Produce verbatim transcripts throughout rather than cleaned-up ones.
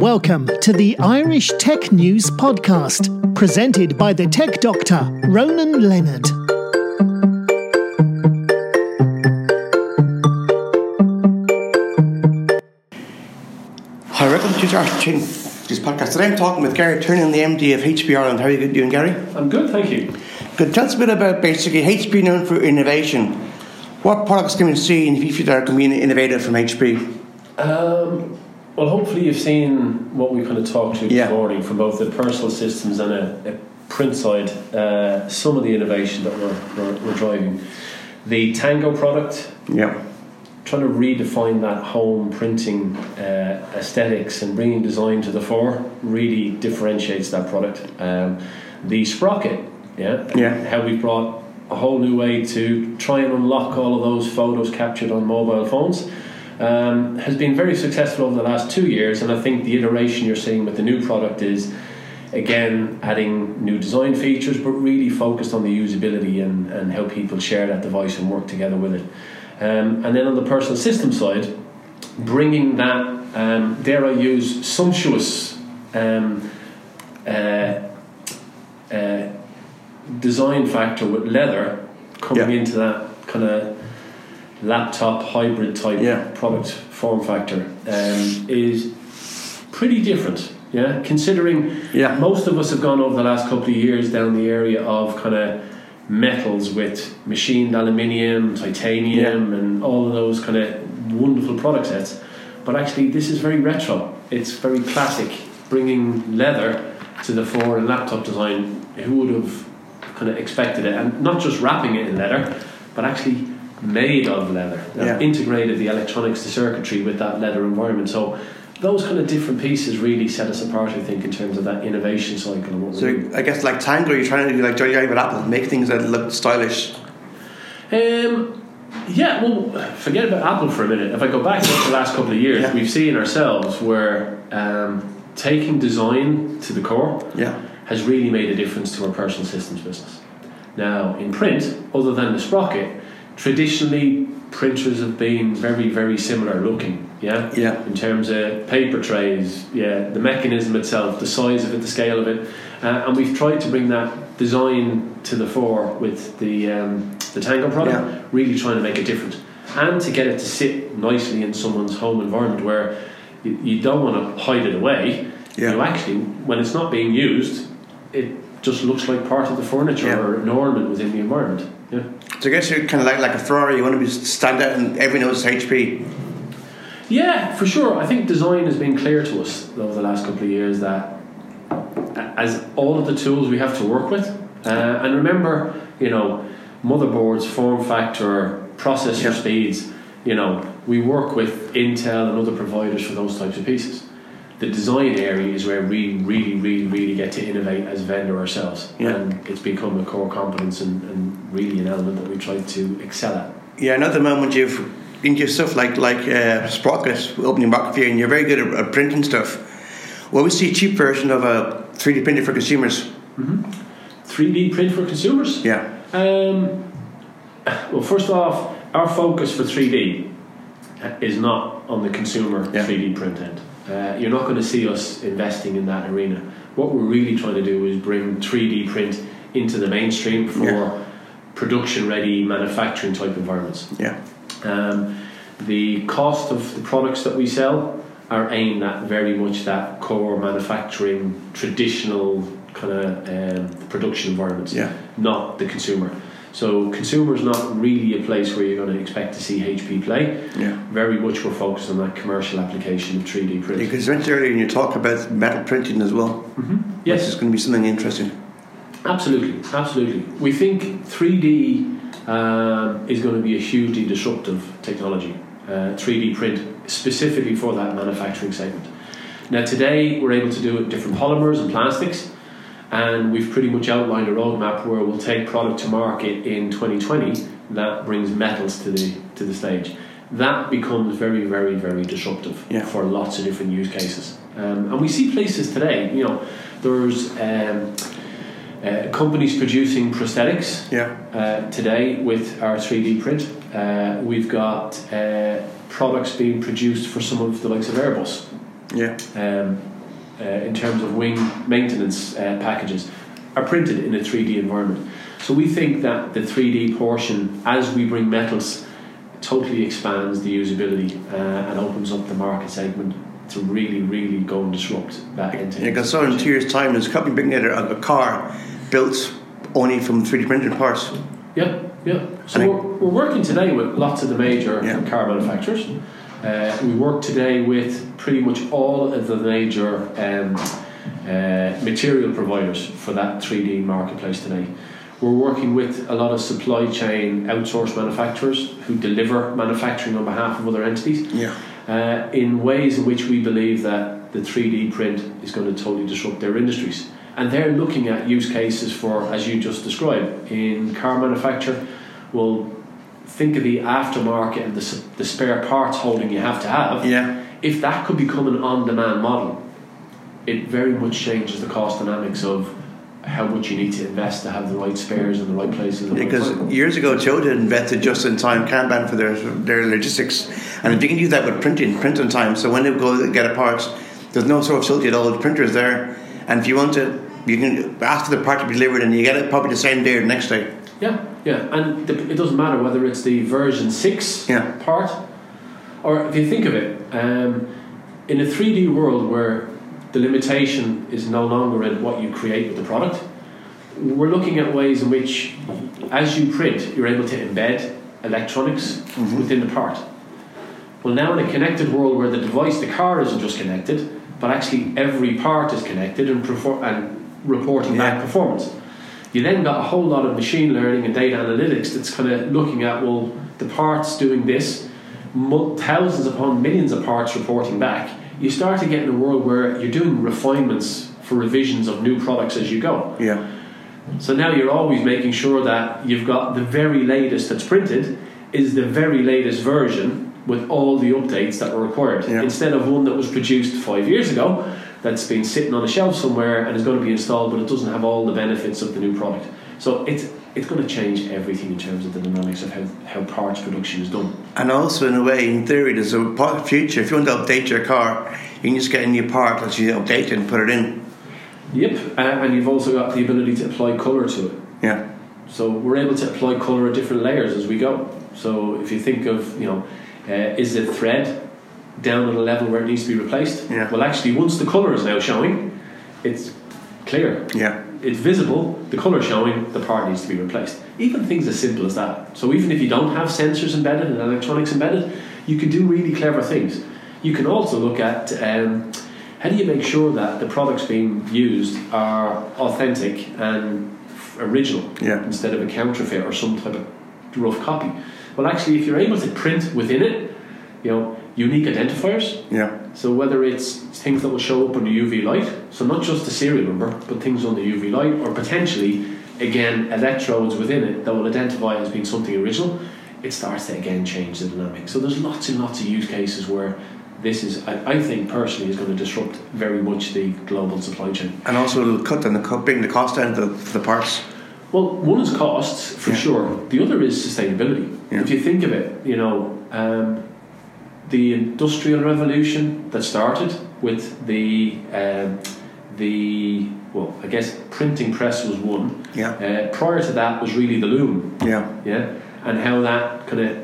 Welcome to the Irish Tech News Podcast, presented by the tech doctor, Ronan Leonard. Hi, welcome to this podcast. Today I'm talking with Gary Tierney, the M D of H P Ireland. How are you doing, Gary? I'm good, thank you. Good. Tell us a bit about, basically, H P known for innovation. What products can we see in the future that are going to be innovative from H P? Um... Well, hopefully you've seen what we kind of talked to this yeah. morning from both the personal systems and a, a print side, uh, some of the innovation that we're, we're, we're driving. The Tango product, yeah. trying to redefine that home printing uh, aesthetics and bringing design to the fore, really differentiates that product. Um, the Sprocket, yeah, yeah. how we brought a whole new way to try and unlock all of those photos captured on mobile phones. Um, has been very successful over the last two years, and I think the iteration you're seeing with the new product is, again, adding new design features, but really focused on the usability and, and how people share that device and work together with it. Um, and then on the personal system side, bringing that, um, dare I use, sumptuous um, uh, uh, design factor with leather coming yeah. into that kind of laptop hybrid type yeah. product form factor um, is pretty different, yeah. Considering yeah. most of us have gone over the last couple of years down the area of kind of metals with machined aluminium, titanium, yeah. and all of those kind of wonderful product sets. But actually, this is very retro. It's very classic, bringing leather to the fore in laptop design. Who would have kind of expected it? And not just wrapping it in leather, but actually made of leather, yeah. integrated the electronics, the circuitry with that leather environment. So those kind of different pieces really set us apart, I think, in terms of that innovation cycle. And what so we're I guess like Tango, you're trying to do like Johnny Ive with Apple, make things that look stylish. Um, yeah, well, forget about Apple for a minute. If I go back to the last couple of years, yeah. we've seen ourselves where um, taking design to the core yeah. has really made a difference to our personal systems business. Now, in print, other than the Sprocket, traditionally, printers have been very, very similar looking, yeah? Yeah. In terms of paper trays, yeah, the mechanism itself, the size of it, the scale of it. Uh, and we've tried to bring that design to the fore with the um, the Tango product, yeah. really trying to make it different. And to get it to sit nicely in someone's home environment where you, you don't want to hide it away. Yeah. You actually, when it's not being used, it just looks like part of the furniture yeah. or an ornament within the environment. Yeah. So I guess you're kind of like, like a Ferrari. You want to be stand out and everyone knows it's H P. Yeah, for sure. I think design has been clear to us over the last couple of years that as all of the tools we have to work with, uh, and remember, you know, motherboards, form factor, processor yeah. speeds, you know, we work with Intel and other providers for those types of pieces. The design area is where we really, really, really get to innovate as a vendor ourselves. Yeah. And it's become a core competence and, and really an element that we try to excel at. Yeah, I know at the moment you've into stuff like like uh, Sprocket, opening market view, and you're very good at, at printing stuff. Well, we see a cheap version of a three D printer for consumers. Mm-hmm. three D print for consumers? Yeah. Um, well, first off, our focus for three D is not on the consumer yeah. three D print end. Uh, you're not going to see us investing in that arena. What we're really trying to do is bring three D print into the mainstream for yeah. production-ready manufacturing type environments. Yeah. Um, the cost of the products that we sell are aimed at very much that core manufacturing, traditional kind of um, production environments, yeah. not the consumer. So consumer's not really a place where you're going to expect to see H P play. Yeah. Very much we're focused on that commercial application of three D printing. Because you mentioned earlier in your talk about metal printing as well. Mm-hmm. Yes. Which is going to be something interesting. Absolutely, absolutely. We think three D uh, is going to be a hugely disruptive technology. Uh, three D print specifically for that manufacturing segment. Now today we're able to do it with different polymers and plastics. And we've pretty much outlined a roadmap where we'll take product to market in twenty twenty that brings metals to the to the stage. That becomes very, very, very disruptive yeah. for lots of different use cases. Um, and we see places today, you know, there's um, uh, companies producing prosthetics yeah. uh, today with our three D print. Uh, we've got uh, products being produced for some of the likes of Airbus yeah. um, uh, in terms of wing maintenance uh, packages are printed in a three D environment. So we think that the three D portion, as we bring metals, totally expands the usability uh, and opens up the market segment to really, really go and disrupt that into. Yeah, because so in two years' time, there's a company bringing out a, a car built only from three D printed parts. Yeah, yeah. So we're, we're working today with lots of the major yeah. car manufacturers. Uh, we work today with pretty much all of the major um, uh, material providers for that three D marketplace today. We're working with a lot of supply chain outsourced manufacturers who deliver manufacturing on behalf of other entities. Yeah. Uh, in ways in which we believe that the three D print is going to totally disrupt their industries. And they're looking at use cases for, as you just described, in car manufacture. Well, think of the aftermarket and the, the spare parts holding you have to have. Yeah. If that could become an on-demand model, it very much changes the cost dynamics of how much you need to invest to have the right spares in the right places. Because right years ago, Toyota invented just-in-time Kanban for their their logistics, and if you can do that with printing, print on time. So when they go get a part, there's no sort of shortage at all. The printer's there, and if you want it, you can after the part to be delivered, and you get it probably the same day or the next day. Yeah, yeah, and the, it doesn't matter whether it's the version six yeah. part, or if you think of it, um, in a three D world where the limitation is no longer in what you create with the product. We're looking at ways in which, as you print, you're able to embed electronics mm-hmm. within the part. Well, now in a connected world where the device, the car isn't just connected, but actually every part is connected and, perfor- and reporting yeah. back performance. You then got a whole lot of machine learning and data analytics that's kind of looking at, well, the part's doing this, thousands upon millions of parts reporting back. You start to get in a world where you're doing refinements for revisions of new products as you go. Yeah. So now you're always making sure that you've got the very latest that's printed is the very latest version with all the updates that were required. Yeah. Instead of one that was produced five years ago that's been sitting on a shelf somewhere and is going to be installed but it doesn't have all the benefits of the new product. So it's it's going to change everything in terms of the dynamics of how, how parts production is done. And also, in a way, in theory, there's a future. If you want to update your car, you can just get a new part as you update it and put it in. Yep, uh, and you've also got the ability to apply colour to it. Yeah. So we're able to apply colour at different layers as we go. So if you think of, you know, uh, is the thread down at a level where it needs to be replaced? Yeah. Well, actually, once the colour is now showing, it's clear. Yeah. It's visible, the colour showing, the part needs to be replaced. Even things as simple as that. So even if you don't have sensors embedded and electronics embedded, you can do really clever things. You can also look at um, how do you make sure that the products being used are authentic and original yeah. instead of a counterfeit or some type of rough copy. Well, actually, if you're able to print within it, you know, unique identifiers. Yeah. So whether it's things that will show up under U V light, so not just the serial number, but things under U V light, or potentially, again, electrodes within it that will identify as being something original, it starts to, again, change the dynamics. So there's lots and lots of use cases where this is, I, I think, personally, is going to disrupt very much the global supply chain. And also it'll cut down the, bring the cost down to the, the parts. Well, one is costs, for yeah. sure. The other is sustainability. Yeah. If you think of it, you know... Um, the industrial revolution that started with the um, the well, I guess printing press was one. Yeah. Uh, prior to that was really the loom. Yeah. Yeah. And how that kind of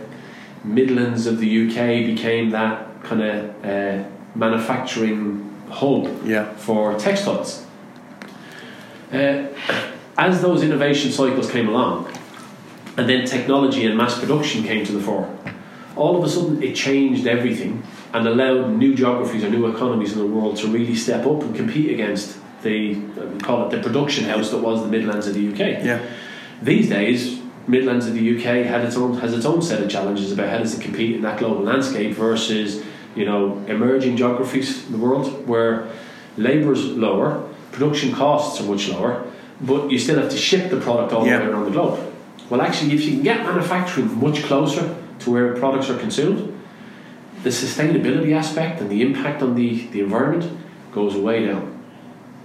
Midlands of the U K became that kind of uh, manufacturing hub. Yeah. For textiles. Uh, as those innovation cycles came along, and then technology and mass production came to the fore. All of a sudden it changed everything and allowed new geographies or new economies in the world to really step up and compete against the, call it the production house that was the Midlands of the U K. Yeah. These days, Midlands of the U K had its own, has its own set of challenges about how does it compete in that global landscape versus, you know, emerging geographies in the world where labour's lower, production costs are much lower, but you still have to ship the product all yeah. the way around the globe. Well, actually, if you can get manufacturing much closer to where products are consumed, the sustainability aspect and the impact on the, the environment goes away now.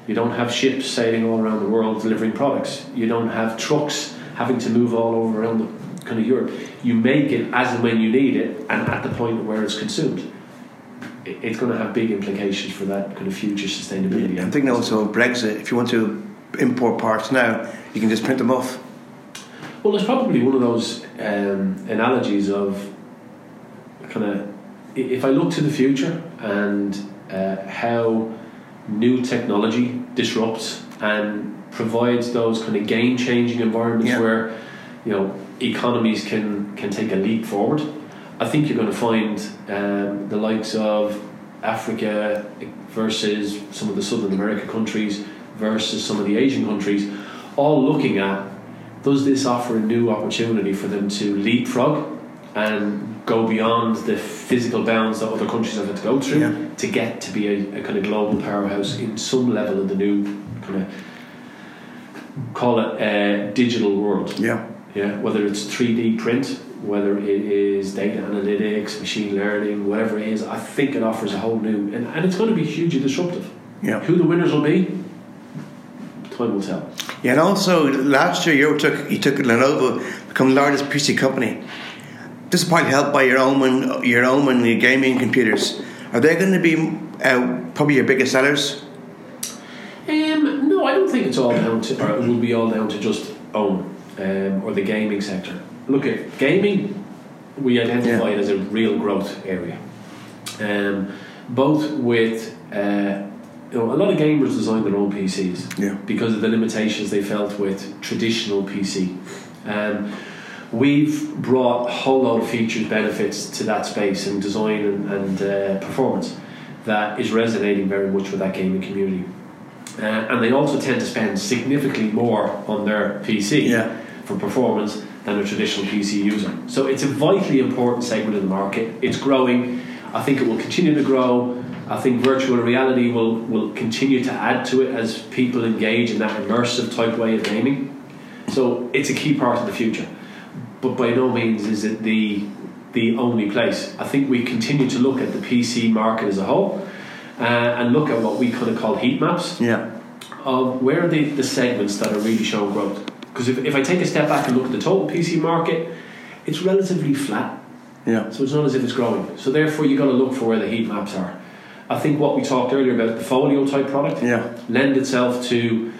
You don't have ships sailing all around the world delivering products. You don't have trucks having to move all over around the, kind of Europe. You make it as and when you need it and at the point where it's consumed. it's going to have big implications for that kind of future sustainability. Yeah, I think also Brexit, if you want to import parts now, you can just print them off. Well, there's probably one of those um, analogies of kind of, if I look to the future and uh, how new technology disrupts and provides those kind of game-changing environments, yeah, where, you know, economies can, can take a leap forward. I think you're going to find um, the likes of Africa versus some of the Southern American countries versus some of the Asian countries all looking at, does this offer a new opportunity for them to leapfrog and go beyond the physical bounds that other countries have had to go through, yeah, to get to be a, a kind of global powerhouse in some level of the new kind of, call it a digital world. Yeah. Yeah, whether it's three D print, whether it is data analytics, machine learning, whatever it is, I think it offers a whole new, and, and it's going to be hugely disruptive. Yeah. Who the winners will be, time will tell. Yeah, and also last year you took you took Lenovo, become the largest P C company. This is probably helped by your own your own your gaming computers. Are they going to be uh, probably your biggest sellers? Um, no, I don't think it's all down to, or it will be all down to just own. Um, or the gaming sector. Look at gaming, we identify, yeah, it as a real growth area, um, both with uh, you know, a lot of gamers design their own P Cs, yeah, because of the limitations they felt with traditional P C. Um, we've brought a whole lot of features, benefits to that space and design and, and uh, performance that is resonating very much with that gaming community, uh, and they also tend to spend significantly more on their P C, yeah, for performance than a traditional P C user. So it's a vitally important segment of the market. It's growing. I think it will continue to grow. I think virtual reality will, will continue to add to it as people engage in that immersive type way of gaming. So it's a key part of the future. But by no means is it the, the only place. I think we continue to look at the P C market as a whole, uh, and look at what we kind of call heat maps, yeah, of where are the, the segments that are really showing growth. Because if, if I take a step back and look at the total P C market, it's relatively flat. Yeah. So it's not as if it's growing. So therefore, you've got to look for where the heat maps are. I think what we talked earlier about, the folio type product, yeah, lend itself to,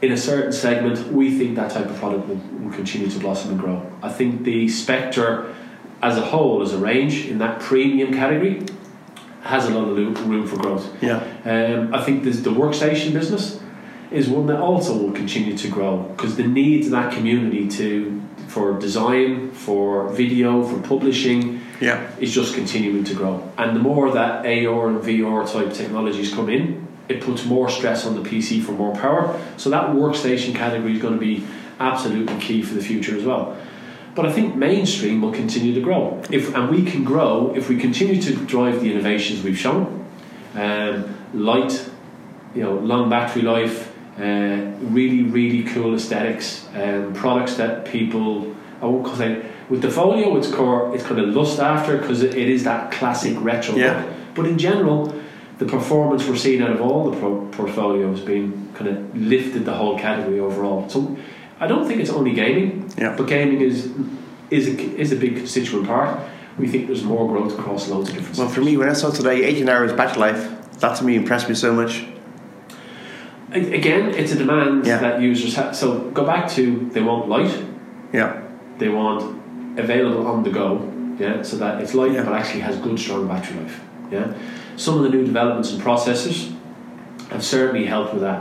in a certain segment, we think that type of product will, will continue to blossom and grow. I think the Spectre as a whole, as a range, in that premium category, has a lot of room for growth. Yeah. Um, I think there's the workstation business is one that also will continue to grow, because the needs of that community to for design, for video, for publishing, yeah, is just continuing to grow. And the more that A R and V R type technologies come in, it puts more stress on the P C for more power. So that workstation category is going to be absolutely key for the future as well. But I think mainstream will continue to grow. If and we can grow if we continue to drive the innovations we've shown. Um, light, you know, long battery life, Uh, really, really cool aesthetics and um, products that people, I won't call it, with the folio, it's core, it's kind of lust after because it, it is that classic retro, yeah, look. But in general, the performance we're seeing out of all the pro- portfolio has been kind of lifted the whole category overall. So I don't think it's only gaming, yeah, but gaming is is a, is a big constituent part. We think there's more growth across loads of different. Well, sectors. For me, when I saw today, eighteen hours battery life, that to me impressed me so much. Again, it's a demand, yeah, that users have. So go back to, they want light, yeah, they want available on the go, yeah, so that it's light, yeah, but actually has good strong battery life. Yeah, some of the new developments and processors have certainly helped with that.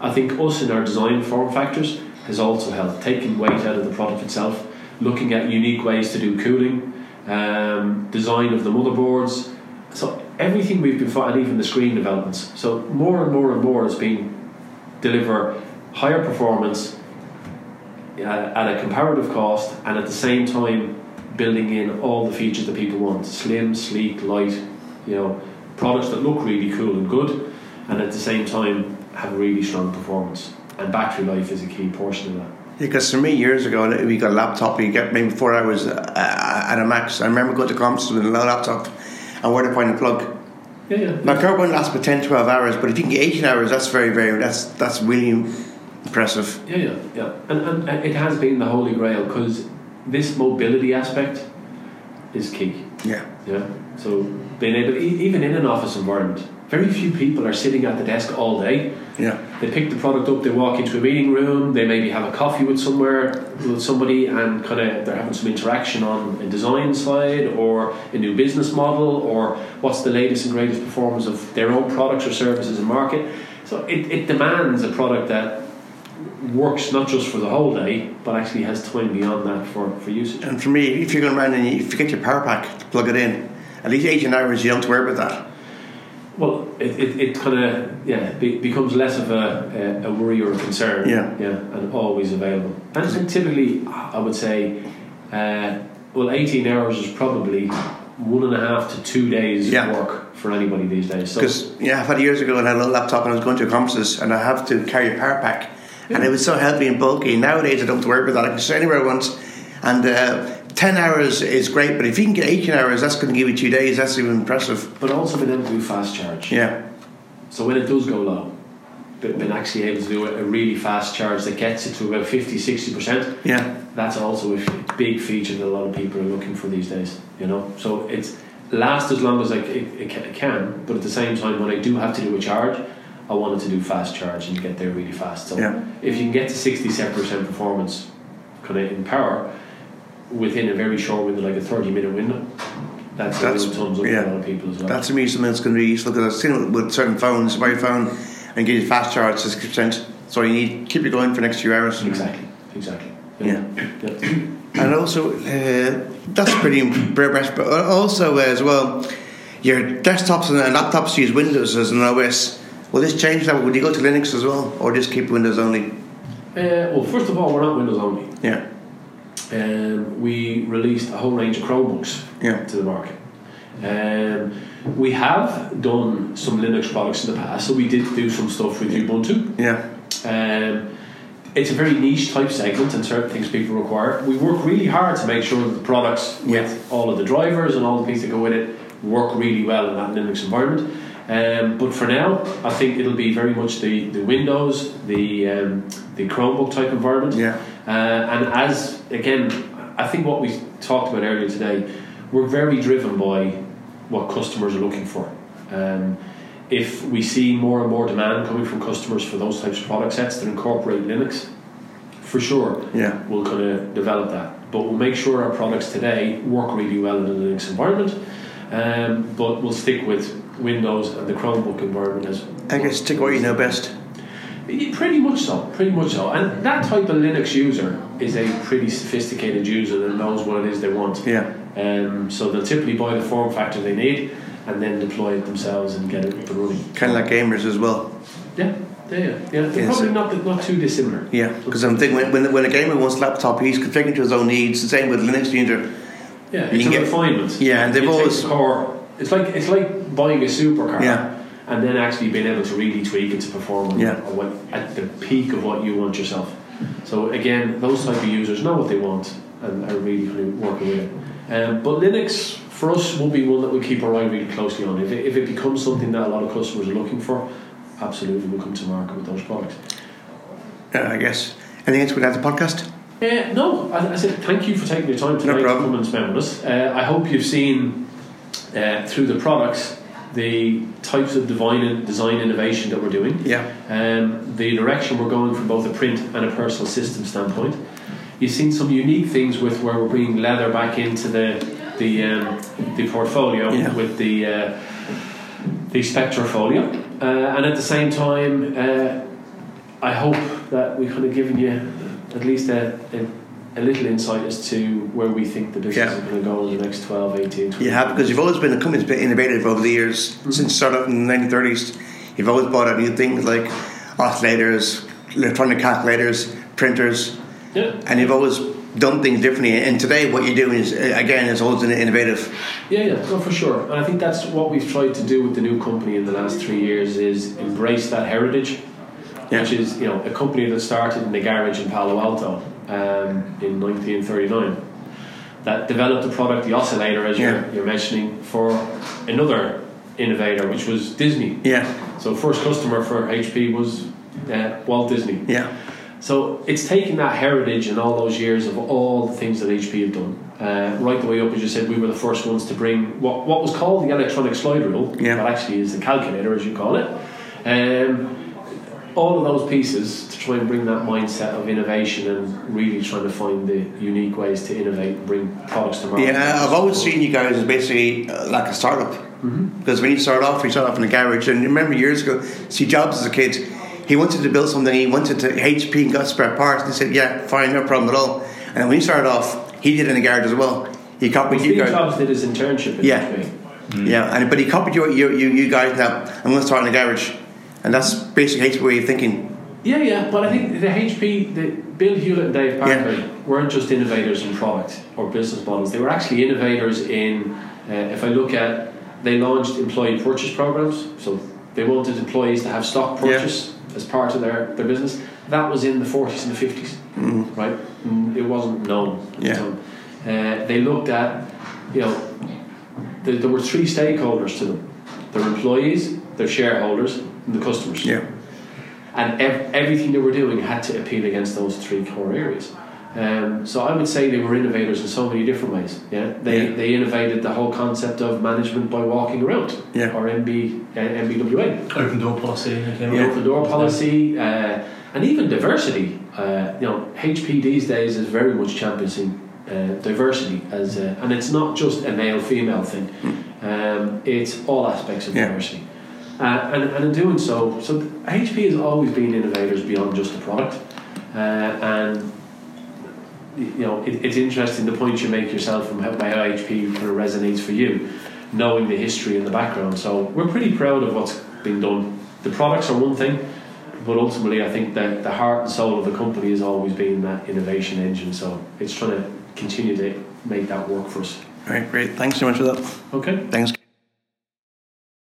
I think us in our design form factors has also helped, taking weight out of the product itself, looking at unique ways to do cooling, um, design of the motherboards, so everything we've been finding, even the screen developments. So more and more and more has been deliver higher performance uh, at a comparative cost, and at the same time building in all the features that people want: slim, sleek, light, you know, products that look really cool and good, and at the same time have really strong performance. And battery life is a key portion of that. Yeah, because for me, years ago, we got a laptop, we get maybe four hours uh, at a max. I remember going to comps with a laptop and where to find a plug. Yeah, yeah. My current one lasts for ten to twelve hours, but if you can get eighteen hours, that's very, very, that's that's really impressive. Yeah, yeah, yeah. And, and, and it has been the holy grail, because this mobility aspect is key. Yeah. Yeah. So being able, even in an office environment, very few people are sitting at the desk all day. Yeah. They pick the product up, they walk into a meeting room, they maybe have a coffee with somewhere with somebody, and kind of they're having some interaction on a design side or a new business model or what's the latest and greatest performance of their own products or services in market. So it, it demands a product that works not just for the whole day, but actually has time beyond that for, for usage. And for me, if you're going around and you forget your power pack to plug it in, at least eighteen hours you don't have to worry about that. Well, it, it, it kind of yeah be, becomes less of a, a, a worry or a concern, yeah, yeah, and always available. And, and typically, I would say, uh, well, eighteen hours is probably one and a half to two days yeah. of work for anybody these days. Because so, yeah, I've had years ago when I had a little laptop and I was going to conferences and I have to carry a power pack, yeah. and it was so heavy and bulky. Nowadays, I don't have to worry about that. I can sit anywhere I want, and. Uh, ten hours is great, but if you can get eighteen hours, that's going to give you two days. That's even impressive. But also being able to do fast charge. Yeah. So when it does go low, being actually able to do a really fast charge that gets it to about fifty, sixty percent. Yeah. That's also a big feature that a lot of people are looking for these days, you know. So it's last as long as I, it, it can, but at the same time, when I do have to do a charge, I want it to do fast charge and get there really fast. So yeah. if you can get to sixty-seven percent performance kind of in power, within a very short window, like a thirty minute window, that's, that's a tons of yeah. a lot of people as well. That's to me something that's going to be useful, because I've seen it with certain phones, my phone, and give you fast charge sixty percent, so you need keep it going for the next few hours. Exactly, exactly. Yeah. yeah. yeah. And also, uh, that's pretty impressive, but also as well, your desktops and laptops use Windows as an O S. Will this change that? Would you go to Linux as well, or just keep Windows only? Uh, well, first of all, we're not Windows only. Yeah. Um, we released a whole range of Chromebooks yeah. to the market. Um, we have done some Linux products in the past, so we did do some stuff with Ubuntu. Yeah. Um, it's a very niche type segment and certain things people require. We work really hard to make sure that the products yeah. with all of the drivers and all the things that go with it work really well in that Linux environment. Um, but for now, I think it'll be very much the, the Windows, the um, the Chromebook type environment. Yeah. Uh, and as, again, I think what we talked about earlier today, we're very driven by what customers are looking for. Um, if we see more and more demand coming from customers for those types of product sets that incorporate Linux, for sure, yeah. we'll kind of develop that. But we'll make sure our products today work really well in a Linux environment, um, but we'll stick with Windows and the Chromebook environment as well. I guess stick what you know best. Pretty much so, pretty much so. And that type of Linux user is a pretty sophisticated user that knows what it is they want. Yeah. Um, so they'll typically buy the form factor they need and then deploy it themselves and get it up and running. Kind of like gamers as well. Yeah, yeah, yeah. yeah. They're yeah, probably so. not not too dissimilar. Yeah, because I'm thinking when, when a gamer wants a laptop, he's configuring to his own needs. The same with Linux user. Yeah, it's a refinement. Yeah, and they've always... Core, it's, like, it's like buying a supercar. Yeah. And then actually being able to really tweak it to perform yeah. at the peak of what you want yourself. So again, those type of users know what they want and are really working with it. Um, but Linux, for us, will be one that we'll keep our eye really closely on. If it, if it becomes something that a lot of customers are looking for, absolutely we'll come to market with those products. Uh, I guess. Anything else we'd add to the podcast? Uh, no, I, I said thank you for taking your time tonight no problem. to come and spend with us. Uh, I hope you've seen uh, through the products the types of divine design innovation that we're doing, yeah. um, the direction we're going from both a print and a personal system standpoint. You've seen some unique things with where we're bringing leather back into the the um, the portfolio yeah. with the uh, the Spectre folio, uh, and at the same time, uh, I hope that we've kind of given you at least a. a a little insight as to where we think the business yeah. is going to go in the next twelve, eighteen, twenty. You have, because you've always been a company that's been innovative over the years. Mm-hmm. Since startup in the nineteen thirties, you've always bought out new things like oscillators, electronic calculators, printers, yeah. and you've always done things differently. And today what you're doing is, again, is always innovative. Yeah, yeah, no, for sure. And I think that's what we've tried to do with the new company in the last three years is embrace that heritage, yeah. which is, you know, a company that started in a garage in Palo Alto Um, in nineteen thirty-nine, that developed the product, the oscillator, as yeah. you're, you're mentioning, for another innovator, which was Disney. Yeah. So first customer for H P was uh, Walt Disney. Yeah. So it's taken that heritage and all those years of all the things that H P have done, uh, right the way up, as you said, we were the first ones to bring what, what was called the electronic slide rule, yeah. that actually is the calculator, as you call it. Um, all of those pieces to try and bring that mindset of innovation and really trying to find the unique ways to innovate and bring products to market. Yeah, I've always seen you guys as basically like a startup. Mm-hmm. Because when you start off, you start off in a garage. And you remember years ago, Steve Jobs as a kid, he wanted to build something, he wanted to H P and got spare parts. And he said, yeah, fine, no problem at all. And when he started off, he did it in the garage as well. He copied well, you guys. Steve Jobs did his internship in yeah. H P. Mm-hmm. Yeah, and, but he copied you, you, you, you guys now, I'm going to start in the garage. And that's basically H P way of thinking. Yeah, yeah, but I think the H P, the Bill Hewlett and Dave Packard yeah. weren't just innovators in product or business models. They were actually innovators in, uh, if I look at, they launched employee purchase programs. So they wanted employees to have stock purchase yeah. as part of their, their business. That was in the forties and the fifties, mm. right? And it wasn't known at yeah. the time. Uh, they looked at, you know, the, there were three stakeholders to them. Their employees, their shareholders, and the customers. Yeah. And ev- everything they were doing had to appeal against those three core areas. Um, so I would say they were innovators in so many different ways. Yeah, they yeah. they innovated the whole concept of management by walking around. Yeah. Or M B, uh, M B W A. Open door policy. Okay. Yeah. Open door policy, uh, and even diversity. Uh, you know, H P these days is very much championing uh, diversity as, uh, and it's not just a male-female thing. Mm. Um, it's all aspects of yeah. diversity. Uh, and, and in doing so, so H P has always been innovators beyond just the product. Uh, and, you know, it, it's interesting the point you make yourself from how, how H P kind of resonates for you, knowing the history and the background. So we're pretty proud of what's been done. The products are one thing, but ultimately I think that the heart and soul of the company has always been that innovation engine. So it's trying to continue to make that work for us. All right, great. Thanks so much for that. Okay. Thanks.